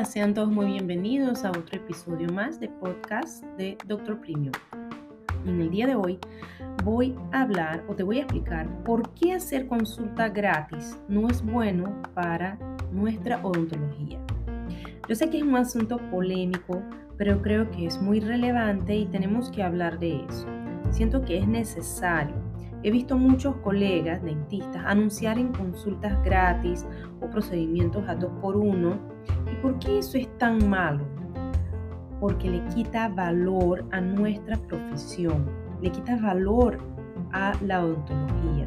Hola, sean todos muy bienvenidos a otro episodio más de podcast de Dr. Premium. En el día de hoy voy a hablar o te voy a explicar por qué hacer consulta gratis no es bueno para nuestra odontología. Yo sé que es un asunto polémico, pero creo que es muy relevante y tenemos que hablar de eso. Siento que es necesario. He visto muchos colegas dentistas anunciar en consultas gratis o procedimientos a 2x1. ¿Y por qué eso es tan malo? Porque le quita valor a nuestra profesión, le quita valor a la odontología.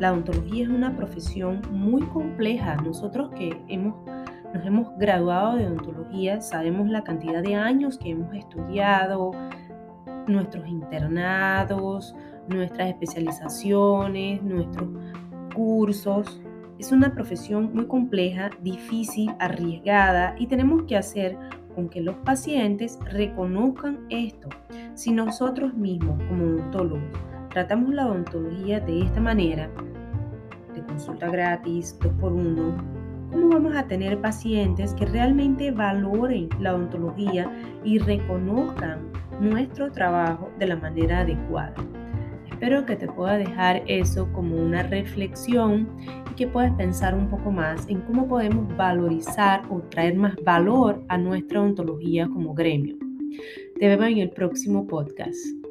La odontología es una profesión muy compleja. Nosotros que nos hemos graduado de odontología sabemos la cantidad de años que hemos estudiado, nuestros internados, nuestras especializaciones, nuestros cursos. Es una profesión muy compleja, difícil, arriesgada y tenemos que hacer con que los pacientes reconozcan esto. Si nosotros mismos, como odontólogos, tratamos la odontología de esta manera, de consulta gratis, 2x1, ¿cómo vamos a tener pacientes que realmente valoren la odontología y reconozcan nuestro trabajo de la manera adecuada? Espero que te pueda dejar eso como una reflexión y que puedas pensar un poco más en cómo podemos valorizar o traer más valor a nuestra odontología como gremio. Te veo en el próximo podcast.